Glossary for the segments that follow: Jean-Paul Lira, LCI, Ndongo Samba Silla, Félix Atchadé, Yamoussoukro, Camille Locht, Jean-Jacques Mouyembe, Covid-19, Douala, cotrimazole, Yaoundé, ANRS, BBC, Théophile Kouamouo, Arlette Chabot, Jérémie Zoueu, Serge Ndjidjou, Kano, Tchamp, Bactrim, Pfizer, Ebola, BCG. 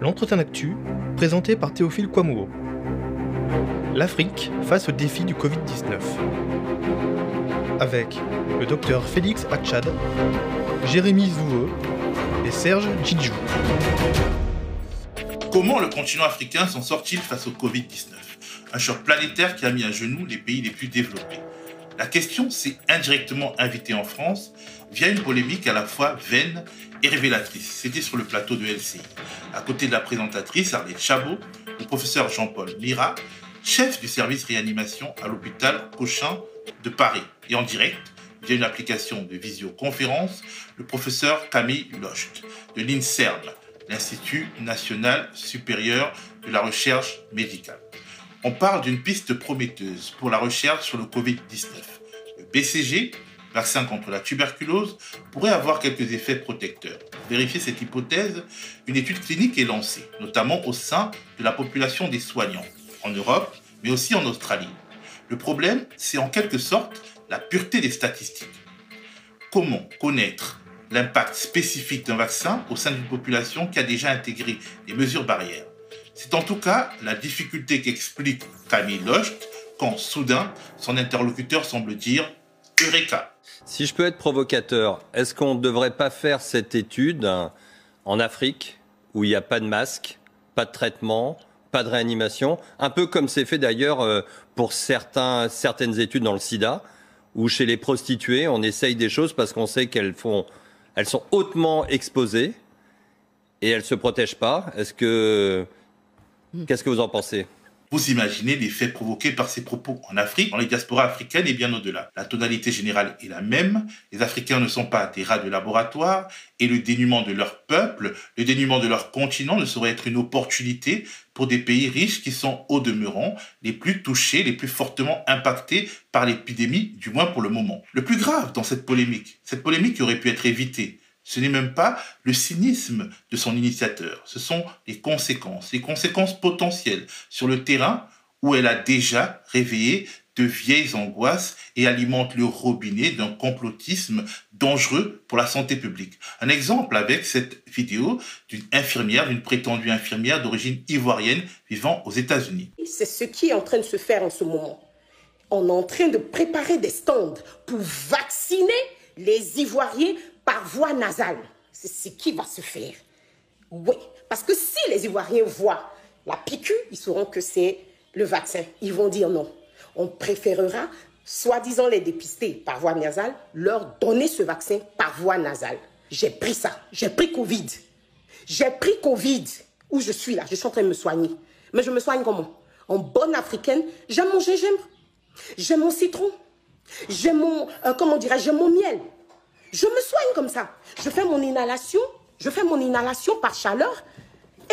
l'entretien d'actu présenté par Théophile Kouamouo. L'Afrique face au défi du Covid-19. Avec le docteur Félix Atchadé, Jérémie Zoueu et Serge Ndjidjou. Comment le continent africain s'en sort-il face au Covid-19 ? Un choc planétaire qui a mis à genoux les pays les plus développés. La question s'est indirectement invitée en France via une polémique à la fois vaine et révélatrice. C'était sur le plateau de LCI. À côté de la présentatrice Arlette Chabot, le professeur Jean-Paul Lira, chef du service réanimation à l'hôpital Cochin de Paris. Et en direct, via une application de visioconférence, le professeur Camille Locht de l'INSERM, l'Institut national supérieur de la recherche médicale. On parle d'une piste prometteuse pour la recherche sur le Covid-19. Le BCG, vaccin contre la tuberculose, pourrait avoir quelques effets protecteurs. Pour vérifier cette hypothèse, une étude clinique est lancée, notamment au sein de la population des soignants, en Europe, mais aussi en Australie. Le problème, c'est en quelque sorte la pureté des statistiques. Comment connaître l'impact spécifique d'un vaccin au sein d'une population qui a déjà intégré les mesures barrières? C'est en tout cas la difficulté qu'explique Camille Locht quand, soudain, son interlocuteur semble dire « Eureka ». Si je peux être provocateur, est-ce qu'on ne devrait pas faire cette étude en Afrique, où il n'y a pas de masque, pas de traitement, pas de réanimation, un peu comme c'est fait d'ailleurs pour certaines études dans le sida, où chez les prostituées, on essaye des choses parce qu'on sait qu'elles sont hautement exposées et elles ne se protègent pas. Qu'est-ce que vous en pensez? Vous imaginez l'effet provoqué par ces propos en Afrique, dans les diasporas africaines et bien au-delà. La tonalité générale est la même, les Africains ne sont pas des rats de laboratoire, et le dénuement de leur peuple, le dénuement de leur continent ne saurait être une opportunité pour des pays riches qui sont, au demeurant, les plus touchés, les plus fortement impactés par l'épidémie, du moins pour le moment. Le plus grave dans cette polémique aurait pu être évitée. Ce n'est même pas le cynisme de son initiateur, ce sont les conséquences potentielles sur le terrain où elle a déjà réveillé de vieilles angoisses et alimente le robinet d'un complotisme dangereux pour la santé publique. Un exemple avec cette vidéo d'une prétendue infirmière d'origine ivoirienne vivant aux États-Unis. C'est ce qui est en train de se faire en ce moment. On est en train de préparer des stands pour vacciner les Ivoiriens par voie nasale. C'est ce qui va se faire. Oui, parce que si les Ivoiriens voient la piqûre, ils sauront que c'est le vaccin. Ils vont dire non. On préférera, soi-disant les dépister par voie nasale, leur donner ce vaccin par voie nasale. J'ai pris ça. J'ai pris Covid. J'ai pris Covid. Où je suis là, je suis en train de me soigner. Mais je me soigne comment? En bonne africaine, j'aime mon gingembre. J'aime mon citron. J'aime mon, j'aime mon miel. Je me soigne comme ça. Je fais mon inhalation par chaleur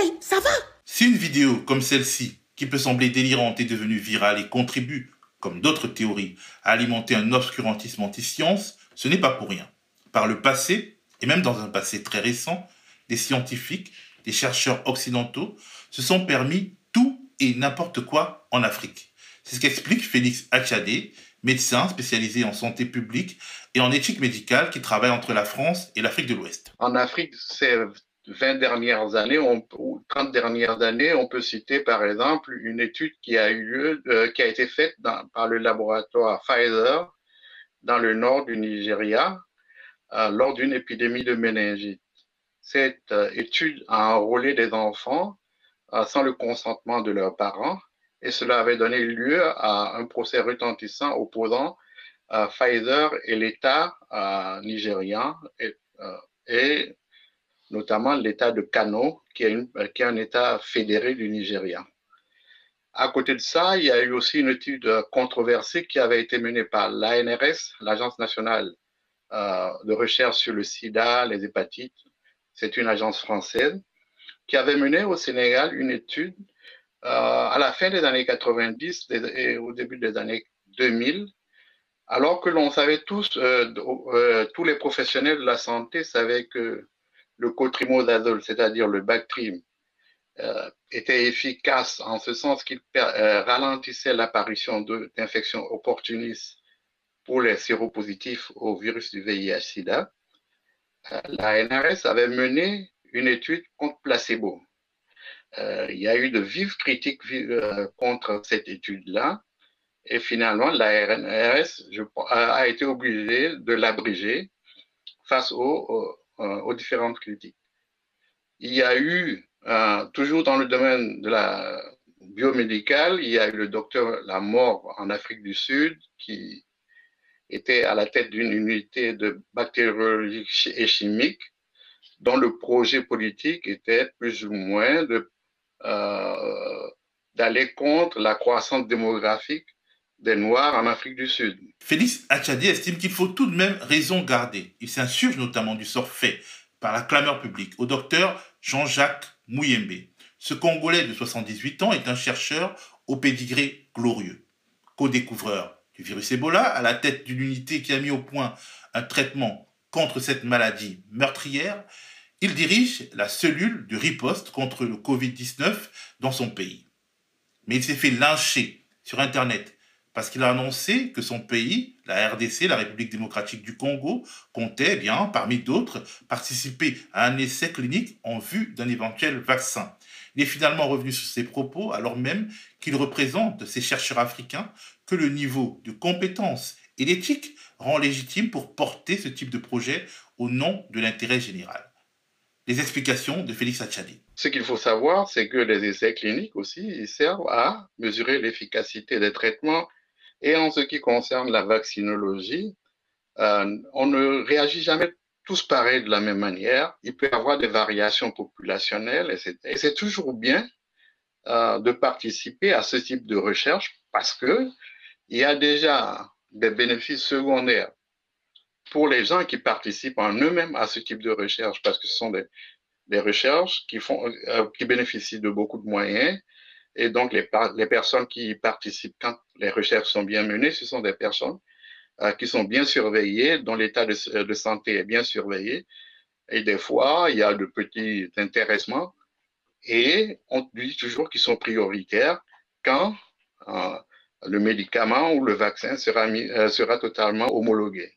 et ça va. Si une vidéo comme celle-ci, qui peut sembler délirante, est devenue virale et contribue, comme d'autres théories, à alimenter un obscurantisme anti-science, ce n'est pas pour rien. Par le passé, et même dans un passé très récent, des scientifiques, des chercheurs occidentaux se sont permis tout et n'importe quoi en Afrique. C'est ce qu'explique Félix Atchadé, médecin spécialisé en santé publique et en éthique médicale qui travaille entre la France et l'Afrique de l'Ouest. En Afrique, ces 20 dernières années ou 30 dernières années, on peut citer par exemple une étude qui a eu lieu, qui a été faite par le laboratoire Pfizer dans le nord du Nigeria lors d'une épidémie de méningite. Cette étude a enrôlé des enfants sans le consentement de leurs parents. Et cela avait donné lieu à un procès retentissant opposant Pfizer et l'État nigérian et notamment l'État de Kano, qui est un État fédéré du Nigeria. À côté de ça, il y a eu aussi une étude controversée qui avait été menée par l'ANRS, l'Agence nationale de recherche sur le sida, les hépatites. C'est une agence française qui avait mené au Sénégal une étude à la fin des années 90 et au début des années 2000, alors que l'on savait tous les professionnels de la santé savaient que le cotrimazole, c'est-à-dire le Bactrim, était efficace en ce sens qu'il ralentissait l'apparition d'infections opportunistes pour les séropositifs au virus du VIH-Sida. L'ANRS avait mené une étude contre placebo. il y a eu de vives critiques contre cette étude-là. Et finalement, la RNRS a été obligée de l'abréger face aux différentes critiques. Il y a eu, toujours dans le domaine de la biomédicale, il y a eu le docteur Lamor en Afrique du Sud qui était à la tête d'une unité de bactériologie et chimique dont le projet politique était plus ou moins d'aller contre la croissance démographique des Noirs en Afrique du Sud. Félix Atchadé estime qu'il faut tout de même raison garder. Il s'insurge notamment du sort fait par la clameur publique au docteur Jean-Jacques Mouyembe. Ce Congolais de 78 ans est un chercheur au pédigré glorieux, co-découvreur du virus Ebola, à la tête d'une unité qui a mis au point un traitement contre cette maladie meurtrière. Il dirige la cellule de riposte contre le Covid-19 dans son pays. Mais il s'est fait lyncher sur Internet parce qu'il a annoncé que son pays, la RDC, la République démocratique du Congo, comptait, eh bien, parmi d'autres, participer à un essai clinique en vue d'un éventuel vaccin. Il est finalement revenu sur ses propos, alors même qu'il représente ces chercheurs africains que le niveau de compétence et d'éthique rend légitime pour porter ce type de projet au nom de l'intérêt général. Les explications de Félix Atchadé. Ce qu'il faut savoir, c'est que les essais cliniques aussi, ils servent à mesurer l'efficacité des traitements. Et en ce qui concerne la vaccinologie, on ne réagit jamais tous pareil de la même manière. Il peut y avoir des variations populationnelles et c'est toujours bien de participer à ce type de recherche parce que il y a déjà des bénéfices secondaires pour les gens qui participent en eux-mêmes à ce type de recherche parce que ce sont des recherches qui bénéficient de beaucoup de moyens. Et donc, les personnes qui y participent quand les recherches sont bien menées, ce sont des personnes qui sont bien surveillées, dont l'état de santé est bien surveillé. Et des fois, il y a de petits intéressements. Et on dit toujours qu'ils sont prioritaires quand le médicament ou le vaccin sera totalement homologué.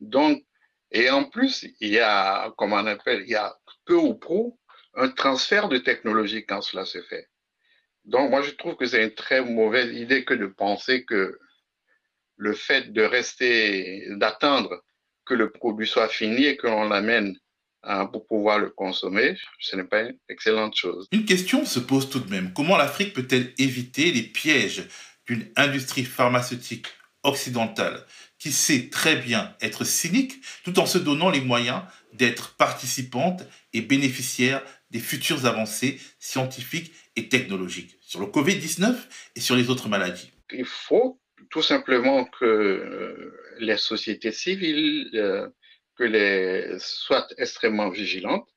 Donc, et en plus, il y a, comme on appelle, il y a peu ou prou un transfert de technologie quand cela se fait. Donc, moi, je trouve que c'est une très mauvaise idée que de penser que le fait de rester, d'attendre que le produit soit fini et que l'on l'amène pour pouvoir le consommer, ce n'est pas une excellente chose. Une question se pose tout de même. Comment l'Afrique peut-elle éviter les pièges d'une industrie pharmaceutique occidentale qui sait très bien être cynique tout en se donnant les moyens d'être participante et bénéficiaire des futures avancées scientifiques et technologiques sur le Covid-19 et sur les autres maladies? Il faut tout simplement que les sociétés civiles soient extrêmement vigilantes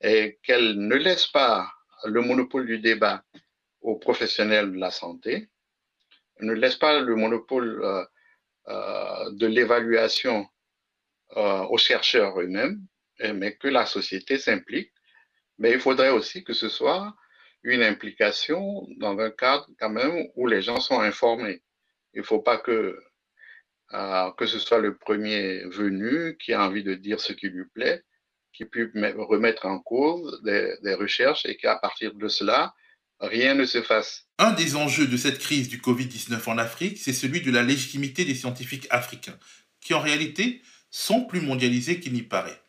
et qu'elles ne laissent pas le monopole du débat aux professionnels de la santé, ne laissent pas le monopole de l'évaluation aux chercheurs eux-mêmes, mais que la société s'implique. Mais il faudrait aussi que ce soit une implication dans un cadre quand même où les gens sont informés. Il ne faut pas que ce soit le premier venu qui a envie de dire ce qui lui plaît, qui puisse remettre en cause des recherches et qu'à partir de cela, rien ne se fasse. Un des enjeux de cette crise du Covid-19 en Afrique, c'est celui de la légitimité des scientifiques africains, qui en réalité sont plus mondialisés qu'il n'y paraît.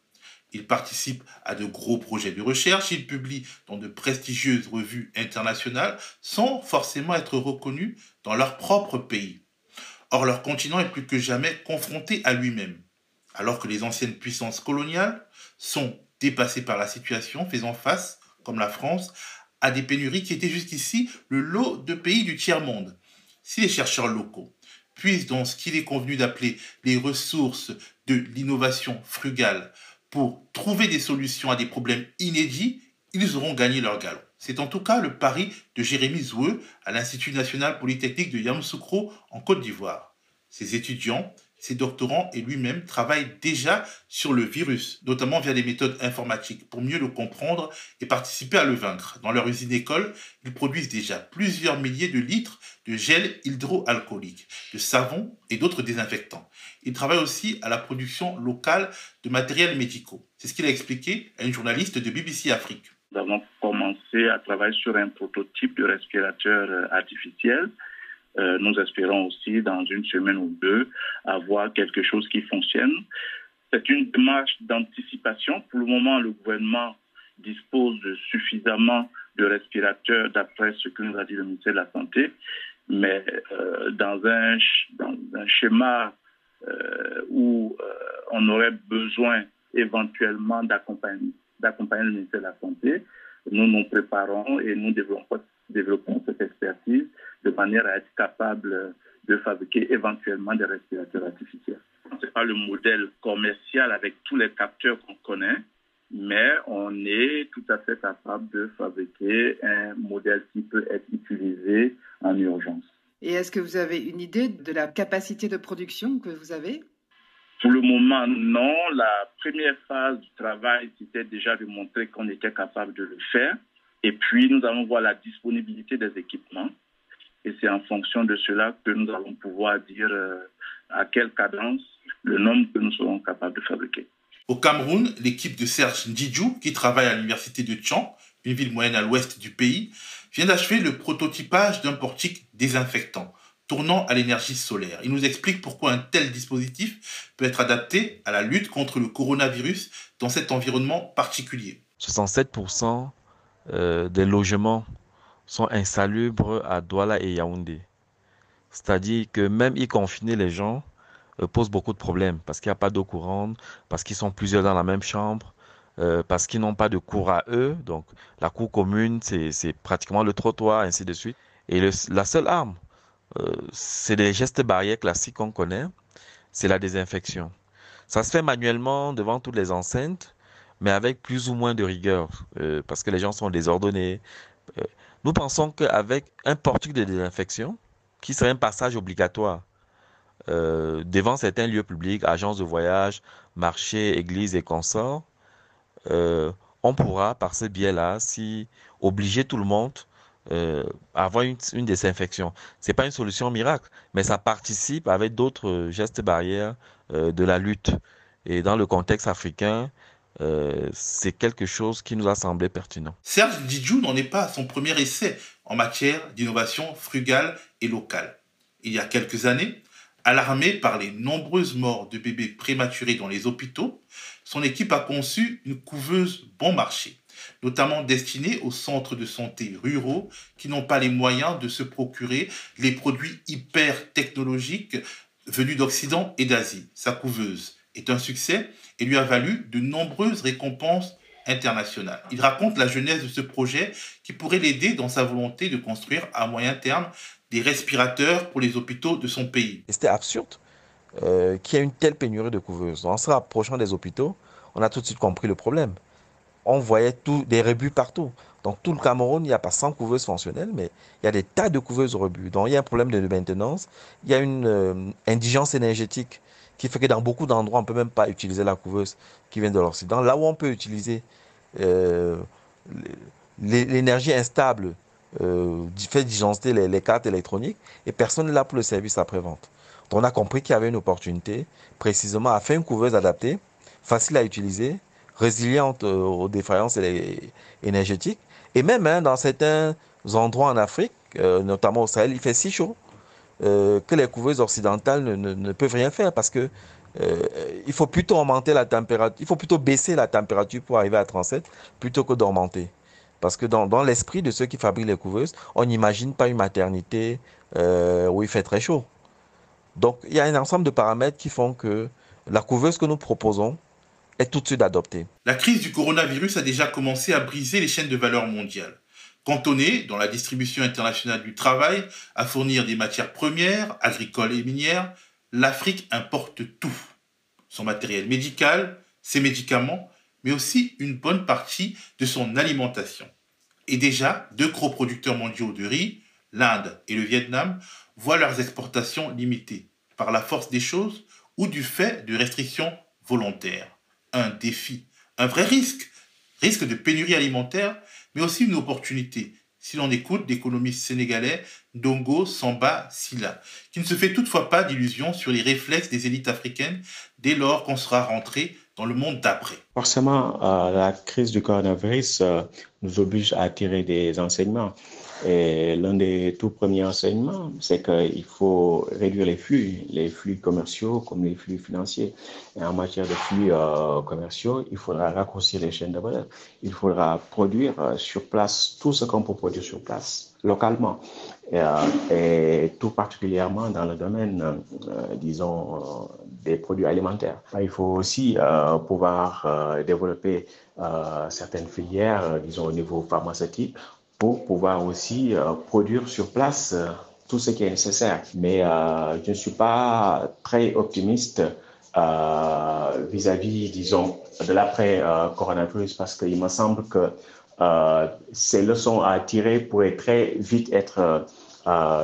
Ils participent à de gros projets de recherche, ils publient dans de prestigieuses revues internationales sans forcément être reconnus dans leur propre pays. Or, leur continent est plus que jamais confronté à lui-même, alors que les anciennes puissances coloniales sont dépassées par la situation, faisant face, comme la France, à des pénuries qui étaient jusqu'ici le lot de pays du tiers-monde. Si les chercheurs locaux puisent dans ce qu'il est convenu d'appeler les ressources de l'innovation frugale pour trouver des solutions à des problèmes inédits, ils auront gagné leur galon. C'est en tout cas le pari de Jérémie Zoueu à l'Institut national polytechnique de Yamoussoukro en Côte d'Ivoire. Ses étudiants, ses doctorants et lui-même travaillent déjà sur le virus, notamment via des méthodes informatiques, pour mieux le comprendre et participer à le vaincre. Dans leur usine-école, ils produisent déjà plusieurs milliers de litres de gel hydroalcoolique, de savon et d'autres désinfectants. Ils travaillent aussi à la production locale de matériels médicaux. C'est ce qu'il a expliqué à une journaliste de BBC Afrique. Nous avons commencé à travailler sur un prototype de respirateur artificiel. Nous espérons aussi, dans une semaine ou deux, avoir quelque chose qui fonctionne. C'est une démarche d'anticipation. Pour le moment, le gouvernement dispose de suffisamment de respirateurs d'après ce que nous a dit le ministère de la Santé, mais dans un schéma où on aurait besoin éventuellement d'accompagner le ministère de la Santé, nous préparons et nous développons cette expertise de manière à être capable de fabriquer éventuellement des respirateurs artificiels. Ce n'est pas le modèle commercial avec tous les capteurs qu'on connaît, mais on est tout à fait capable de fabriquer un modèle qui peut être utilisé en urgence. Et est-ce que vous avez une idée de la capacité de production que vous avez ? Pour le moment, non. La première phase du travail, c'était déjà de montrer qu'on était capable de le faire. Et puis, nous allons voir la disponibilité des équipements. Et c'est en fonction de cela que nous allons pouvoir dire à quelle cadence le nombre que nous serons capables de fabriquer. Au Cameroun, l'équipe de Serge Ndjidjou, qui travaille à l'université de Tchamp, une ville moyenne à l'ouest du pays, vient d'achever le prototypage d'un portique désinfectant tournant à l'énergie solaire. Il nous explique pourquoi un tel dispositif peut être adapté à la lutte contre le coronavirus dans cet environnement particulier. 67% des logements sont insalubres à Douala et Yaoundé. C'est-à-dire que même y confiner les gens pose beaucoup de problèmes parce qu'il n'y a pas d'eau courante, parce qu'ils sont plusieurs dans la même chambre, parce qu'ils n'ont pas de cour à eux. Donc la cour commune, c'est pratiquement le trottoir, ainsi de suite. Et la seule arme, c'est des gestes barrières classiques qu'on connaît, c'est la désinfection. Ça se fait manuellement devant toutes les enceintes, mais avec plus ou moins de rigueur, parce que les gens sont désordonnés. Nous pensons qu'avec un portique de désinfection, qui serait un passage obligatoire, devant certains lieux publics, agences de voyage, marchés, églises et consorts, on pourra, par ce biais-là, obliger tout le monde à avoir une désinfection. Ce n'est pas une solution miracle, mais ça participe avec d'autres gestes barrières de la lutte. Et dans le contexte africain, c'est quelque chose qui nous a semblé pertinent. Serge Ndjidjou n'en est pas à son premier essai en matière d'innovation frugale et locale. Il y a quelques années, alarmé par les nombreuses morts de bébés prématurés dans les hôpitaux, son équipe a conçu une couveuse bon marché, notamment destinée aux centres de santé ruraux qui n'ont pas les moyens de se procurer les produits hyper technologiques venus d'Occident et d'Asie. Sa couveuse est un succès et lui a valu de nombreuses récompenses internationales. Il raconte la genèse de ce projet qui pourrait l'aider dans sa volonté de construire à moyen terme des respirateurs pour les hôpitaux de son pays. C'était absurde qu'il y ait une telle pénurie de couveuses. En se rapprochant des hôpitaux, on a tout de suite compris le problème. On voyait des rebuts partout. Dans tout le Cameroun, il n'y a pas 100 couveuses fonctionnelles, mais il y a des tas de couveuses au rebut. Donc il y a un problème de maintenance, il y a une indigence énergétique qui fait que dans beaucoup d'endroits, on ne peut même pas utiliser la couveuse qui vient de l'Occident. Là où on peut utiliser l'énergie instable, fait disjoncter les cartes électroniques et personne n'est là pour le service après-vente. On a compris qu'il y avait une opportunité précisément à faire une couveuse adaptée, facile à utiliser, résiliente aux défaillances énergétiques et même dans certains endroits en Afrique, notamment au Sahel, il fait si chaud que les couveuses occidentales ne peuvent rien faire parce que il faut plutôt augmenter la température, il faut plutôt baisser la température pour arriver à 37 plutôt que d'augmenter. Parce que dans l'esprit de ceux qui fabriquent les couveuses, on n'imagine pas une maternité où il fait très chaud. Donc, il y a un ensemble de paramètres qui font que la couveuse que nous proposons est tout de suite adoptée. La crise du coronavirus a déjà commencé à briser les chaînes de valeur mondiales. Cantonnée dans la distribution internationale du travail, à fournir des matières premières, agricoles et minières, l'Afrique importe tout. Son matériel médical, ses médicaments, mais aussi une bonne partie de son alimentation. Et déjà, deux gros producteurs mondiaux de riz, l'Inde et le Vietnam, voient leurs exportations limitées par la force des choses ou du fait de restrictions volontaires. Un défi, un vrai risque de pénurie alimentaire, mais aussi une opportunité, si l'on écoute l'économiste sénégalais Ndongo Samba Silla, qui ne se fait toutefois pas d'illusions sur les réflexes des élites africaines dès lors qu'on sera rentré dans le monde d'après? Forcément, la crise du coronavirus nous oblige à tirer des enseignements. Et l'un des tout premiers enseignements, c'est qu'il faut réduire les flux commerciaux comme les flux financiers. Et en matière de flux commerciaux, il faudra raccourcir les chaînes de valeur. Il faudra produire sur place tout ce qu'on peut produire sur place, localement. Et tout particulièrement dans le domaine, des produits alimentaires. Il faut aussi pouvoir développer certaines filières, au niveau pharmaceutique, pour pouvoir aussi produire sur place tout ce qui est nécessaire. Mais je ne suis pas très optimiste vis-à-vis, de l'après-coronavirus, parce qu'il me semble que ces leçons à tirer pourraient très vite être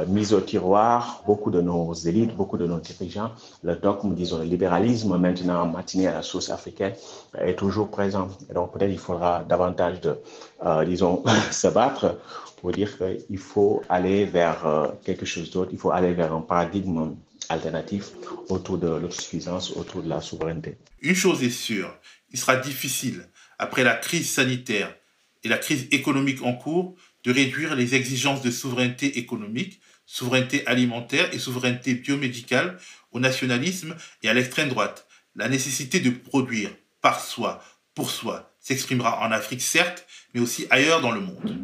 mise au tiroir. Beaucoup de nos élites, beaucoup de nos dirigeants, le dogme, le libéralisme maintenant matiné à la source africaine est toujours présent. Et donc peut-être il faudra davantage de, se battre pour dire qu'il faut aller vers quelque chose d'autre, il faut aller vers un paradigme alternatif autour de l'autosuffisance, autour de la souveraineté. Une chose est sûre, il sera difficile, après la crise sanitaire et la crise économique en cours, de réduire les exigences de souveraineté économique, souveraineté alimentaire et souveraineté biomédicale au nationalisme et à l'extrême droite. La nécessité de produire par soi, pour soi, s'exprimera en Afrique certes, mais aussi ailleurs dans le monde.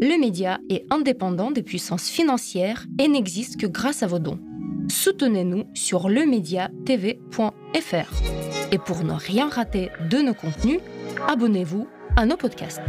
Le média est indépendant des puissances financières et n'existe que grâce à vos dons. Soutenez-nous sur lemediatv.fr. Et pour ne rien rater de nos contenus, abonnez-vous à nos podcasts.